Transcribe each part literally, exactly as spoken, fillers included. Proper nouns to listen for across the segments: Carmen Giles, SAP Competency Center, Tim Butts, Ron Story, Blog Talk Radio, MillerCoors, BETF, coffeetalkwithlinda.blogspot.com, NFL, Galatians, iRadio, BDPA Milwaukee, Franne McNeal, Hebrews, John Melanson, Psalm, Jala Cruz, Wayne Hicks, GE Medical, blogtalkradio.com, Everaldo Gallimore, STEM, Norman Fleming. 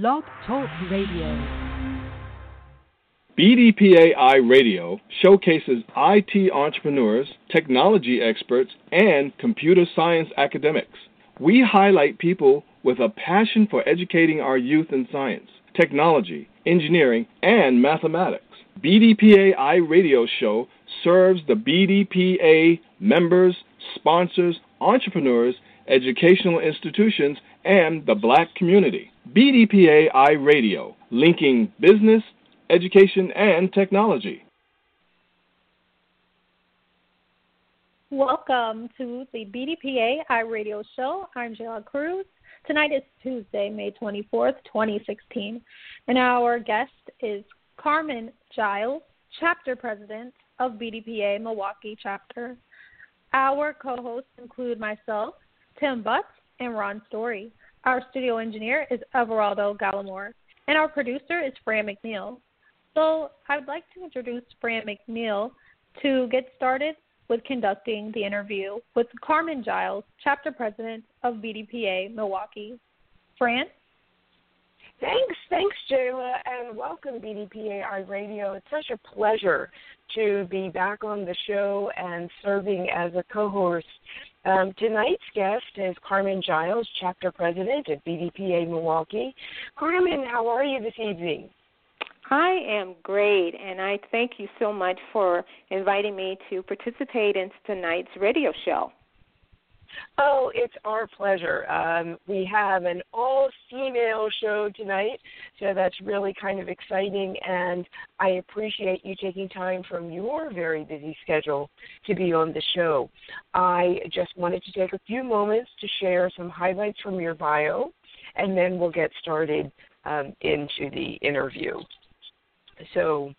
Blog Talk Radio. B D P A iRadio showcases I T entrepreneurs, technology experts, and computer science academics. We highlight people with a passion for educating our youth in science, technology, engineering, and mathematics. B D P A iRadio show serves the B D P A members, sponsors, entrepreneurs, educational institutions, and the black community. B D P A iRadio, linking business, education, and technology. Welcome to the B D P A iRadio show. I'm Jala Cruz. Tonight is Tuesday, May twenty-fourth, twenty sixteen, and our guest is Carmen Giles, Chapter President of B D P A Milwaukee Chapter. Our co-hosts include myself, Tim Butts, and Ron Story. Our studio engineer is Everaldo Gallimore, and our producer is Franne McNeal. So I would like to introduce Franne McNeal to get started with conducting the interview with Carmen Giles, Chapter President of B D P A Milwaukee. Franne? Thanks, thanks, Jayla, and welcome, B D P A iRadio. It's such a pleasure to be back on the show and serving as a co-host. Um, tonight's guest is Carmen Giles, Chapter President at B D P A Milwaukee. Carmen, how are you this evening? I am great, and I thank you so much for inviting me to participate in tonight's radio show. Oh, it's our pleasure. Um, we have an all-female show tonight, so that's really kind of exciting, and I appreciate you taking time from your very busy schedule to be on the show. I just wanted to take a few moments to share some highlights from your bio, and then we'll get started um, into the interview. So,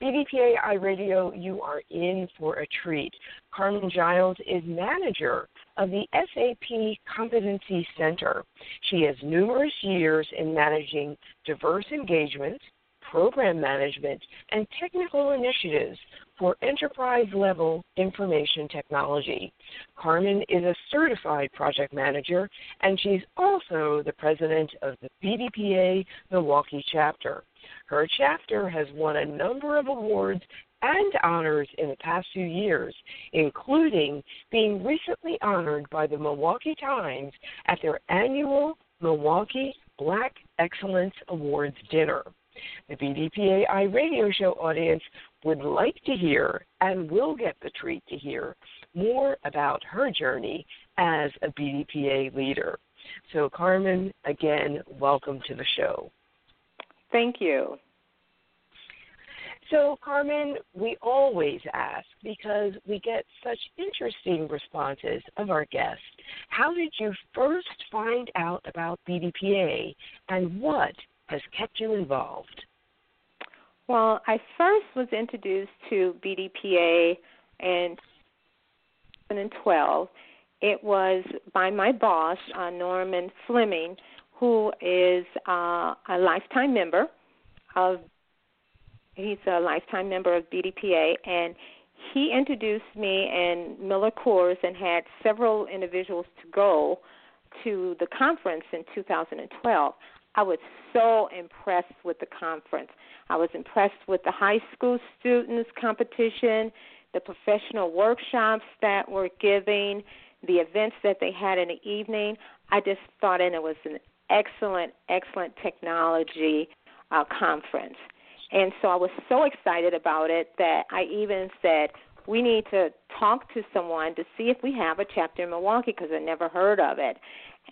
B D P A iRadio, you are in for a treat. Carmen Giles is manager of the S A P Competency Center. She has numerous years in managing diverse engagement, program management, and technical initiatives for enterprise-level information technology. Carmen is a certified project manager, and she's also the president of the B D P A Milwaukee chapter. Her chapter has won a number of awards and honors in the past few years, including being recently honored by the Milwaukee Times at their annual Milwaukee Black Excellence Awards dinner. The B D P A iRadio show audience would like to hear, and will get the treat to hear, more about her journey as a B D P A leader. So, Carmen, again, welcome to the show. Thank you. So, Carmen, we always ask, because we get such interesting responses of our guests, how did you first find out about B D P A, and what has kept you involved? Well, I first was introduced to B D P A in twenty twelve. It was by my boss, uh, Norman Fleming, who is uh, a lifetime member of he's a lifetime member of B D P A, and he introduced me and MillerCoors and had several individuals to go to the conference in two thousand twelve. I was so impressed with the conference. I was impressed with the high school students competition, the professional workshops that were giving, the events that they had in the evening. I just thought and it was an excellent, excellent technology uh, conference. And so I was so excited about it that I even said, we need to talk to someone to see if we have a chapter in Milwaukee, because I never heard of it.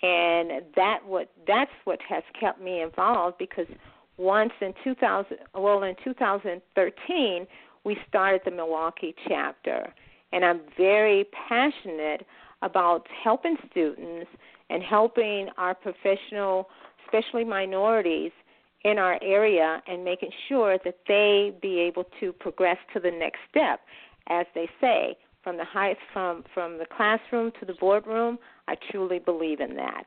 And that what that's what has kept me involved, because once in two thousand, well in two thousand thirteen, we started the Milwaukee chapter. And I'm very passionate about helping students and helping our professional, especially minorities, in our area, and making sure that they be able to progress to the next step. As they say, from the high, from, from the classroom to the boardroom, I truly believe in that.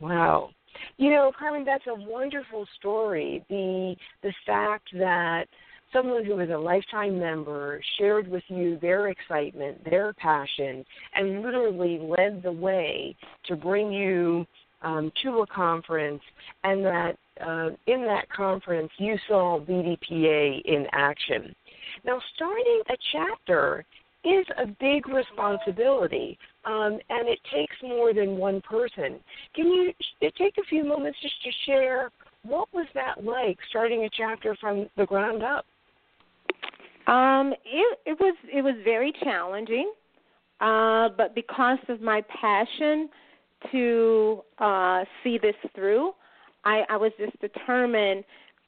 Wow. You know, Carmen, that's a wonderful story. The the fact that someone who is a lifetime member shared with you their excitement, their passion, and literally led the way to bring you um, to a conference, and that uh, in that conference you saw B D P A in action. Now, starting a chapter is a big responsibility, um, and it takes more than one person. Can you it take a few moments just to share what was that like, starting a chapter from the ground up? Um, it, it was it was very challenging, uh, but because of my passion to uh, see this through, I, I was just determined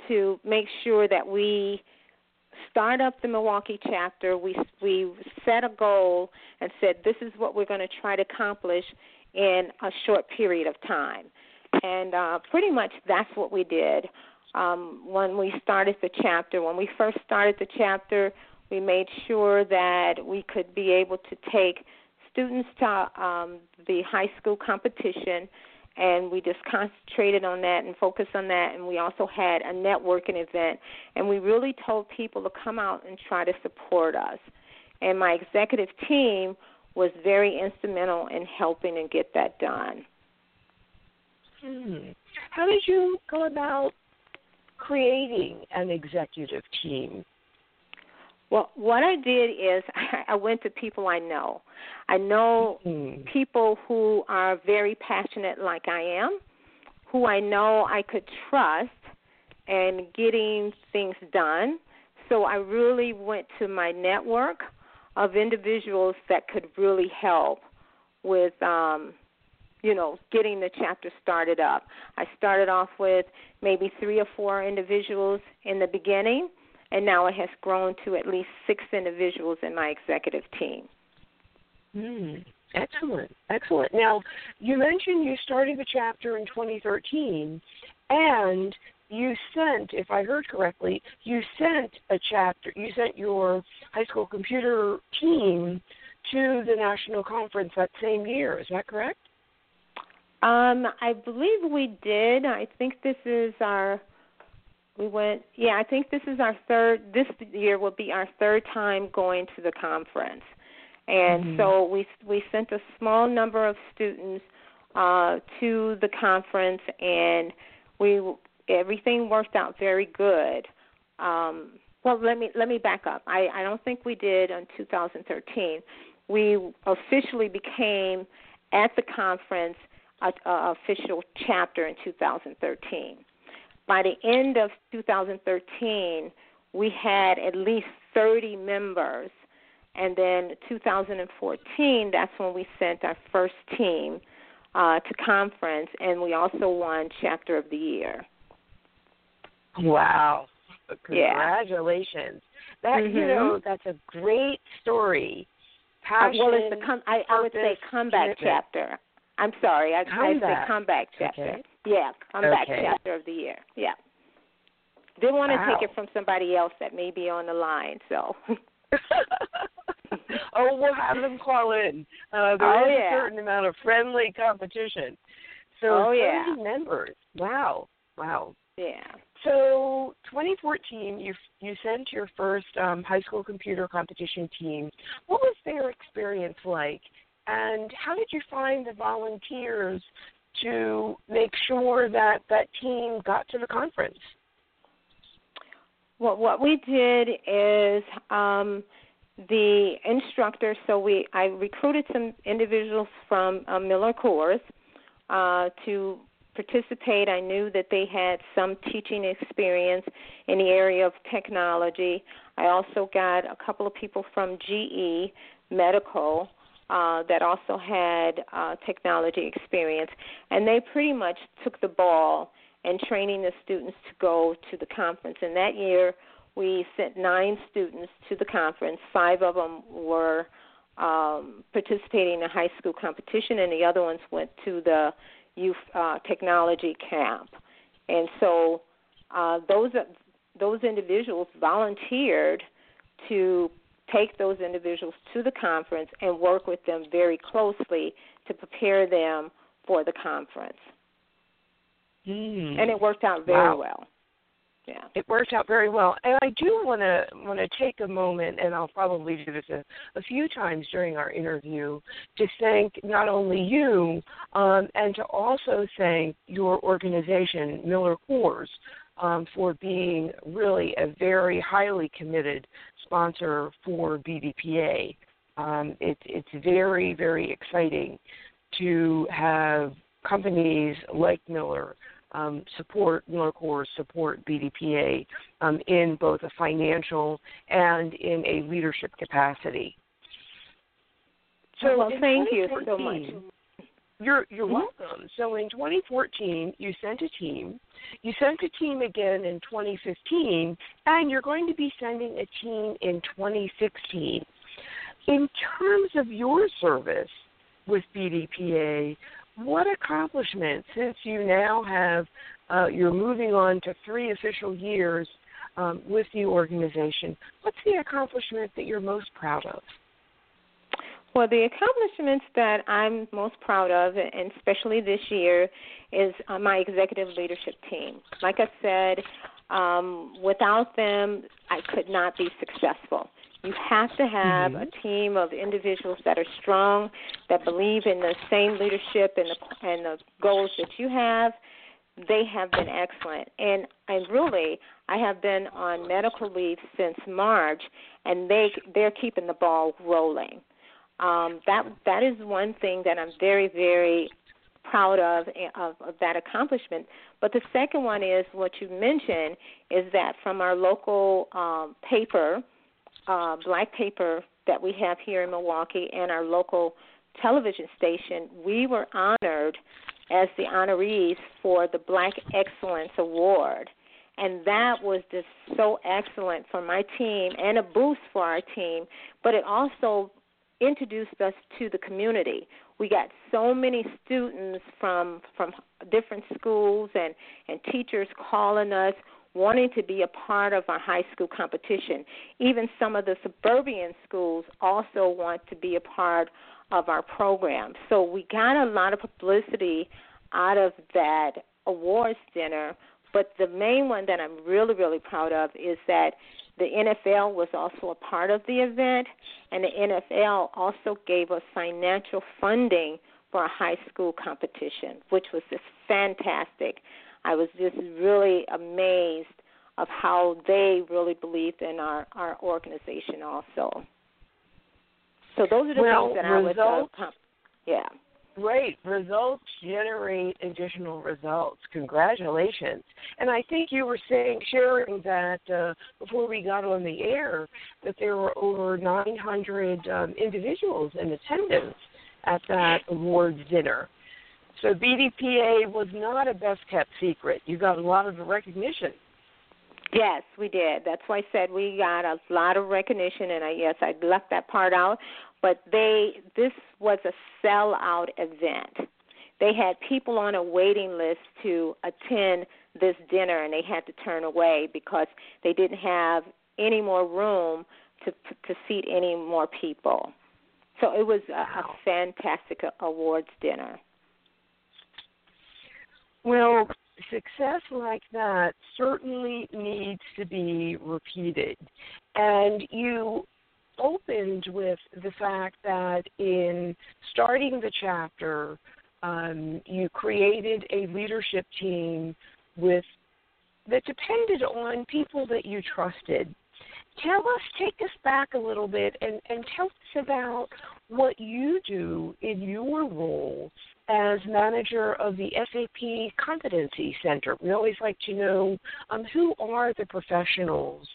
to make sure that we start up the Milwaukee chapter. We we set a goal and said, this is what we're going to try to accomplish in a short period of time. And uh, pretty much that's what we did um, when we started the chapter. When we first started the chapter, we made sure that we could be able to take students to um, the high school competition, and we just concentrated on that and focused on that. And we also had a networking event, and we really told people to come out and try to support us. And my executive team was very instrumental in helping and get that done. How did you go about creating an executive team? Well, what I did is I went to people I know. I know mm-hmm. people who are very passionate like I am, who I know I could trust in getting things done. So I really went to my network of individuals that could really help with um you know, getting the chapter started up. I started off with maybe three or four individuals in the beginning, and now it has grown to at least six individuals in my executive team. Mm, excellent, excellent. Now, you mentioned you started the chapter in twenty thirteen, and you sent, if I heard correctly, you sent a chapter, you sent your high school computer team to the national conference that same year. Is that correct? Um, I believe we did. I think this is our, we went, yeah, I think this is our third, this year will be our third time going to the conference. And mm-hmm. so we we sent a small number of students uh, to the conference, and we everything worked out very good. Um, well, let me let me back up. I, I don't think we did in two thousand thirteen. We officially became at the conference A, a official chapter in two thousand thirteen. By the end of two thousand thirteen, we had at least thirty members, and then two thousand fourteen, that's when we sent our first team uh, to conference, and we also won Chapter of the Year. Wow. Congratulations. Yeah. That mm-hmm. you know, that's a great story. Passion, uh, well, it's the com- I, I would say comeback commitment. chapter. I'm sorry, I said comeback chapter. Okay. Yeah, comeback okay. chapter of the year. Yeah. Didn't want to wow. take it from somebody else that may be on the line, so. Oh, we'll have them call in. Uh, there oh, is yeah. a certain amount of friendly competition. So oh, yeah. members. Wow. Wow. Yeah. So twenty fourteen, you you sent your first um, high school computer competition team. What was their experience like? And how did you find the volunteers to make sure that that team got to the conference? Well, what we did is um, the instructor, so we I recruited some individuals from uh, MillerCoors uh, to participate. I knew that they had some teaching experience in the area of technology. I also got a couple of people from G E Medical, Uh, that also had uh, technology experience, and they pretty much took the ball in training the students to go to the conference. And that year, we sent nine students to the conference. Five of them were um, participating in a high school competition, and the other ones went to the youth uh, technology camp. And so uh, those those individuals volunteered to take those individuals to the conference and work with them very closely to prepare them for the conference. Mm. And it worked out very wow. well. yeah, it worked out very well. And I do want to want to take a moment, and I'll probably do this a, a few times during our interview, to thank not only you um, and to also thank your organization, MillerCoors, um, for being really a very highly committed sponsor for B D P A. Um, it, it's very, very exciting to have companies like Miller um, support MillerCoors, support B D P A um, in both a financial and in a leadership capacity. So, well, thank you so much. You're you're mm-hmm. welcome. So in twenty fourteen, you sent a team. You sent a team again in twenty fifteen, and you're going to be sending a team in twenty sixteen. In terms of your service with B D P A, what accomplishments, since you now have, uh, you're moving on to three official years um, with the organization, what's the accomplishment that you're most proud of? Well, the accomplishments that I'm most proud of, and especially this year, is uh, my executive leadership team. Like I said, um, without them, I could not be successful. You have to have mm-hmm. a team of individuals that are strong, that believe in the same leadership and the, and the goals that you have. They have been excellent. And, and really, I have been on medical leave since March, and they, they're keeping the ball rolling. Um, that that is one thing that I'm very, very proud of, of, of that accomplishment. But the second one is what you mentioned, is that from our local um, paper, Uh, black paper that we have here in Milwaukee and our local television station, we were honored as the honorees for the Black Excellence Award. And that was just so excellent for my team and a boost for our team, but it also introduced us to the community. We got so many students from from different schools and, and teachers calling us, wanting to be a part of our high school competition. Even some of the suburban schools also want to be a part of our program. So we got a lot of publicity out of that awards dinner, but the main one that I'm really, really proud of is that the N F L was also a part of the event, and the N F L also gave us financial funding for our high school competition, which was just fantastic. I was just really amazed of how they really believed in our, our organization also. So those are the well, things that results, I would uh, yeah. Great. Results generate additional results. Congratulations. And I think you were saying, sharing that uh, before we got on the air, that there were over nine hundred um, individuals in attendance at that awards dinner. So B D P A was not a best-kept secret. You got a lot of recognition. Yes, we did. That's why I said we got a lot of recognition, and I, yes, I left that part out. But they, this was a sellout event. They had people on a waiting list to attend this dinner, and they had to turn away because they didn't have any more room to, to seat any more people. So it was a, wow. a fantastic awards dinner. Well, success like that certainly needs to be repeated. And you opened with the fact that in starting the chapter, um, you created a leadership team with that depended on people that you trusted. Tell us, take us back a little bit and, and tell us about what you do in your role as manager of the S A P Competency Center. We always like to know um, who are the professionals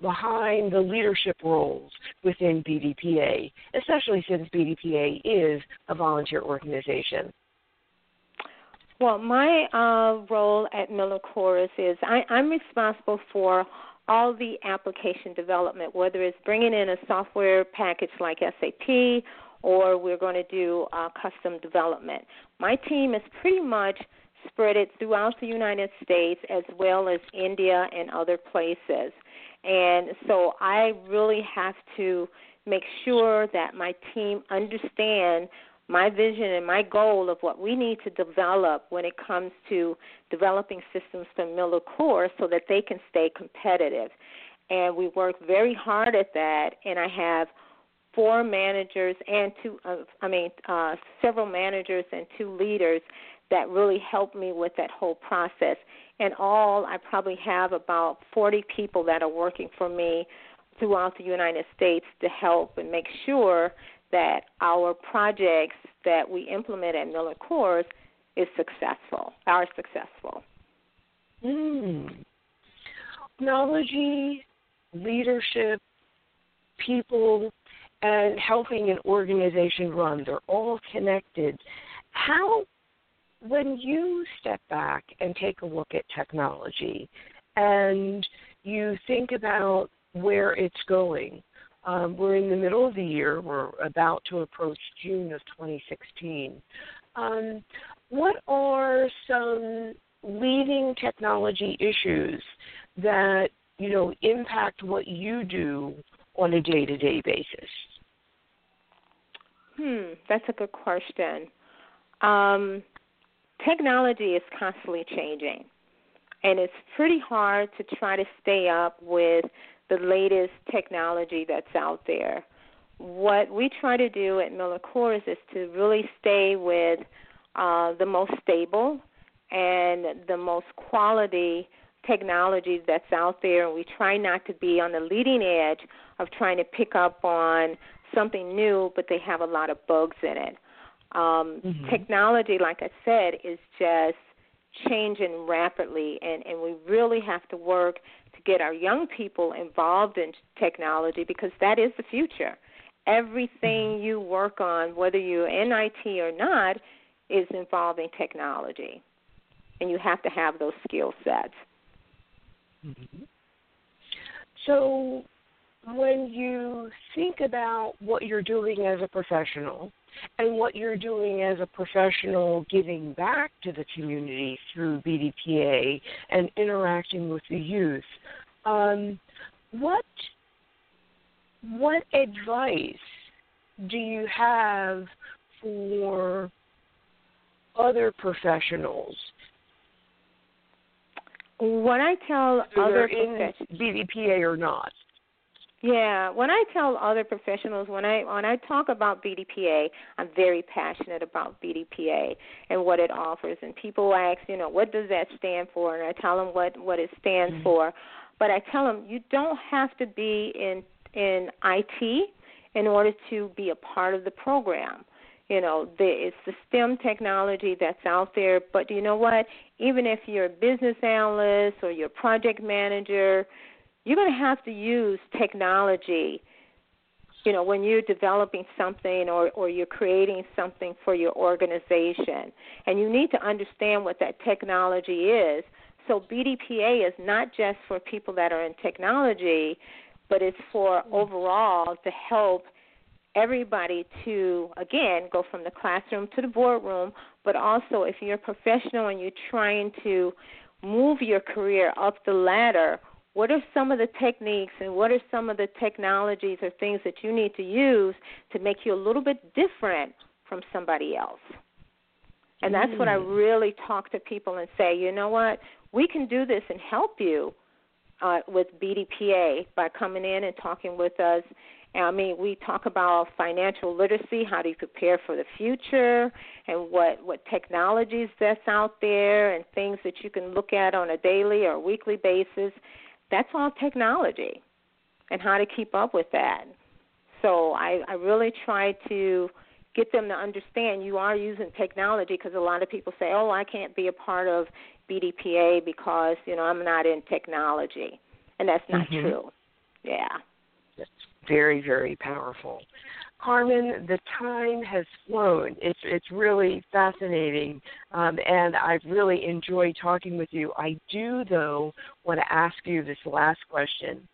behind the leadership roles within B D P A, especially since B D P A is a volunteer organization. Well, my uh, role at MillerCoors is I, I'm responsible for all the application development, whether it's bringing in a software package like S A P or we're going to do uh, custom development. My team is pretty much spread it throughout the United States as well as India and other places. And so I really have to make sure that my team understand my vision and my goal of what we need to develop when it comes to developing systems for MillerCoors so that they can stay competitive. And we work very hard at that, and I have four managers and two, uh, I mean, uh, several managers and two leaders that really helped me with that whole process. In all, I probably have about forty people that are working for me throughout the United States to help and make sure that our projects that we implement at MillerCoors is successful, are successful. Mm. Technology, leadership, people, and helping an organization run, they're all connected. How, when you step back and take a look at technology and you think about where it's going, um, we're in the middle of the year, we're about to approach June of twenty sixteen. Um, what are some leading technology issues that, you know, impact what you do on a day-to-day basis? Hmm, that's a good question. Um, technology is constantly changing, and it's pretty hard to try to stay up with the latest technology that's out there. What we try to do at MillerCoors is to really stay with uh, the most stable and the most quality technology that's out there, and we try not to be on the leading edge of trying to pick up on something new, but they have a lot of bugs in it. Um, mm-hmm. Technology, like I said, is just changing rapidly, and, and we really have to work to get our young people involved in technology because that is the future. Everything you work on, whether you're in I T or not, is involving technology, and you have to have those skill sets. Mm-hmm. So when you think about what you're doing as a professional and what you're doing as a professional giving back to the community through B D P A and interacting with the youth, um, what what advice do you have for other professionals? What I tell other in B D P A or not. Yeah, when I tell other professionals, when I when I talk about B D P A, I'm very passionate about B D P A and what it offers. And people ask, you know, what does that stand for? And I tell them what, what it stands mm-hmm. for. But I tell them you don't have to be in in I T in order to be a part of the program. You know, the, it's the STEM technology that's out there, but you know what? Even if you're a business analyst or you're a project manager, you're going to have to use technology, you know, when you're developing something or, or you're creating something for your organization. And you need to understand what that technology is. So B D P A is not just for people that are in technology, but it's for overall to help everybody to, again, go from the classroom to the boardroom, but also if you're a professional and you're trying to move your career up the ladder, what are some of the techniques and what are some of the technologies or things that you need to use to make you a little bit different from somebody else? And that's mm. what I really talk to people and say, you know what, we can do this and help you uh, with B D P A by coming in and talking with us. I mean, we talk about financial literacy, how do you prepare for the future, and what, what technologies that's out there and things that you can look at on a daily or weekly basis. That's all technology and how to keep up with that. So I, I really try to get them to understand you are using technology because a lot of people say, oh, I can't be a part of B D P A because, you know, I'm not in technology. And that's not mm-hmm. true. Yeah. That's very, very powerful. Carmen, the time has flown. It's it's really fascinating, um, and I've really enjoyed talking with you. I do, though, want to ask you this last question.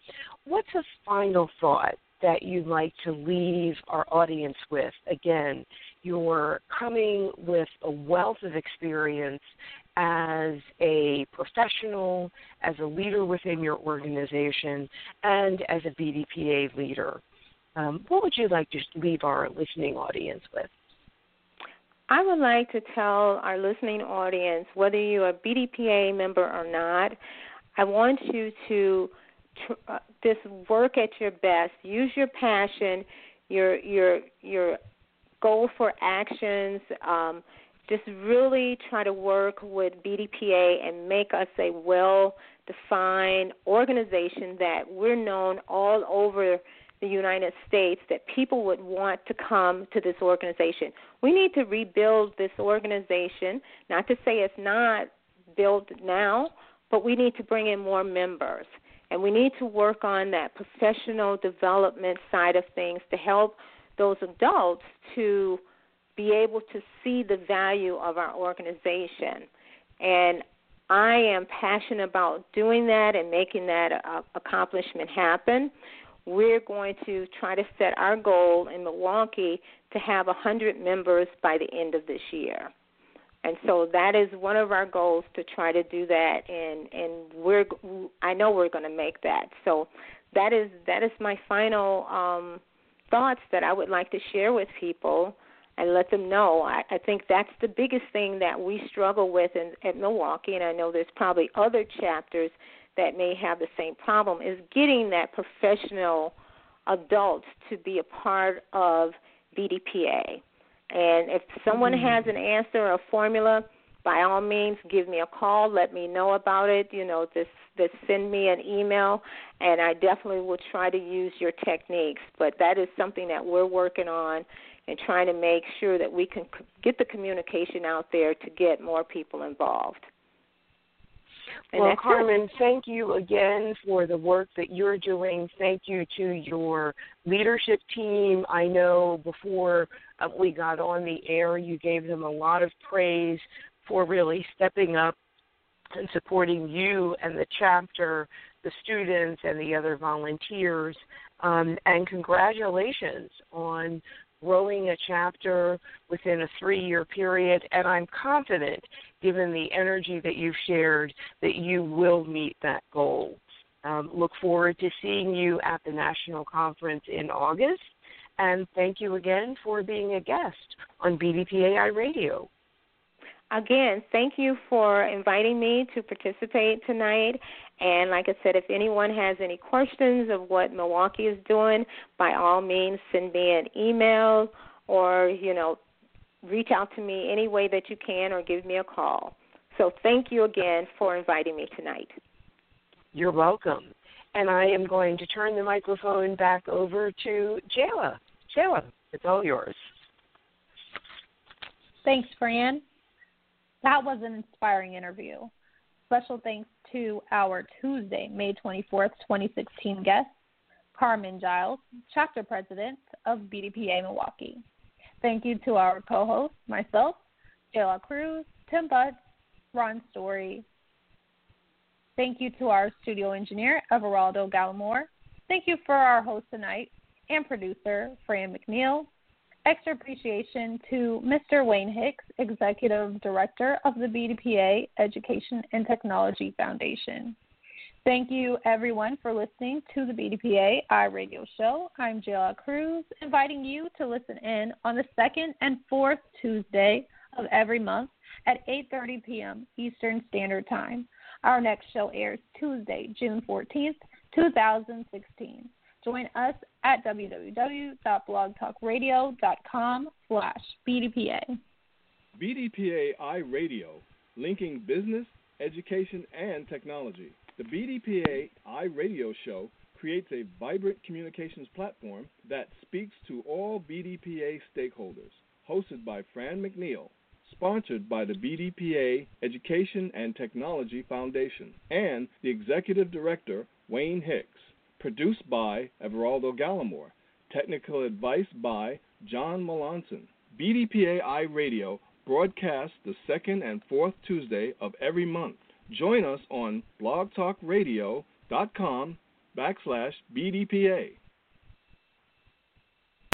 What's a final thought that you'd like to leave our audience with? Again, you're coming with a wealth of experience as a professional, as a leader within your organization, and as a B D P A leader. Um, what would you like to leave our listening audience with? I would like to tell our listening audience, whether you're a B D P A member or not, I want you to tr- uh, just work at your best. Use your passion, your your your goal for actions. Um, just really try to work with B D P A and make us a well-defined organization that we're known all over the United States, that people would want to come to this organization. We need to rebuild this organization, not to say it's not built now, but we need to bring in more members. And we need to work on that professional development side of things to help those adults to be able to see the value of our organization. And I am passionate about doing that and making that uh, accomplishment happen. We're going to try to set our goal in Milwaukee to have one hundred members by the end of this year. And so that is one of our goals, to try to do that, and, and we're I know we're going to make that. So that is that is my final um, thoughts that I would like to share with people and let them know. I, I think that's the biggest thing that we struggle with in, at Milwaukee, and I know there's probably other chapters that may have the same problem, is getting that professional adult to be a part of B D P A. And if someone mm-hmm. has an answer or a formula, by all means, give me a call. Let me know about it. You know, just, just send me an email, and I definitely will try to use your techniques. But that is something that we're working on and trying to make sure that we can get the communication out there to get more people involved. And well, Carmen, it. Thank you again for the work that you're doing. Thank you to your leadership team. I know before we got on the air, you gave them a lot of praise for really stepping up and supporting you and the chapter, the students, and the other volunteers. Um, and congratulations on growing a chapter within a three-year period, and I'm confident, given the energy that you've shared, that you will meet that goal. Um, look forward to seeing you at the National Conference in August, and thank you again for being a guest on B D P A iRadio. Again, thank you for inviting me to participate tonight. And like I said, if anyone has any questions of what Milwaukee is doing, by all means, send me an email or, you know, reach out to me any way that you can or give me a call. So thank you again for inviting me tonight. You're welcome. And I am going to turn the microphone back over to Jala. Jala, it's all yours. Thanks, Fran. That was an inspiring interview. Special thanks to our Tuesday, May twenty-fourth, twenty sixteen guest, Carmen Giles, Chapter President of B D P A Milwaukee. Thank you to our co-hosts, myself, Jala Cruz, Tim Butts, Ron Story. Thank you to our studio engineer, Everaldo Gallimore. Thank you for our host tonight and producer, Franne McNeal. Extra appreciation to Mister Wayne Hicks, Executive Director of the B D P A Education and Technology Foundation. Thank you, everyone, for listening to the B D P A iRadio show. I'm Jala Cruz, inviting you to listen in on the second and fourth Tuesday of every month at eight thirty p.m. Eastern Standard Time. Our next show airs Tuesday, June fourteenth, twenty sixteen. Join us at www.blogtalkradio.com slash BDPA. B D P A iRadio, linking business, education, and technology. The B D P A iRadio show creates a vibrant communications platform that speaks to all B D P A stakeholders. Hosted by Franne McNeal. Sponsored by the B D P A Education and Technology Foundation and the Executive Director, Wayne Hicks. Produced by Everaldo Gallimore. Technical advice by John Melanson. B D P A iRadio broadcasts the second and fourth Tuesday of every month. Join us on blogtalkradio.com backslash BDPA.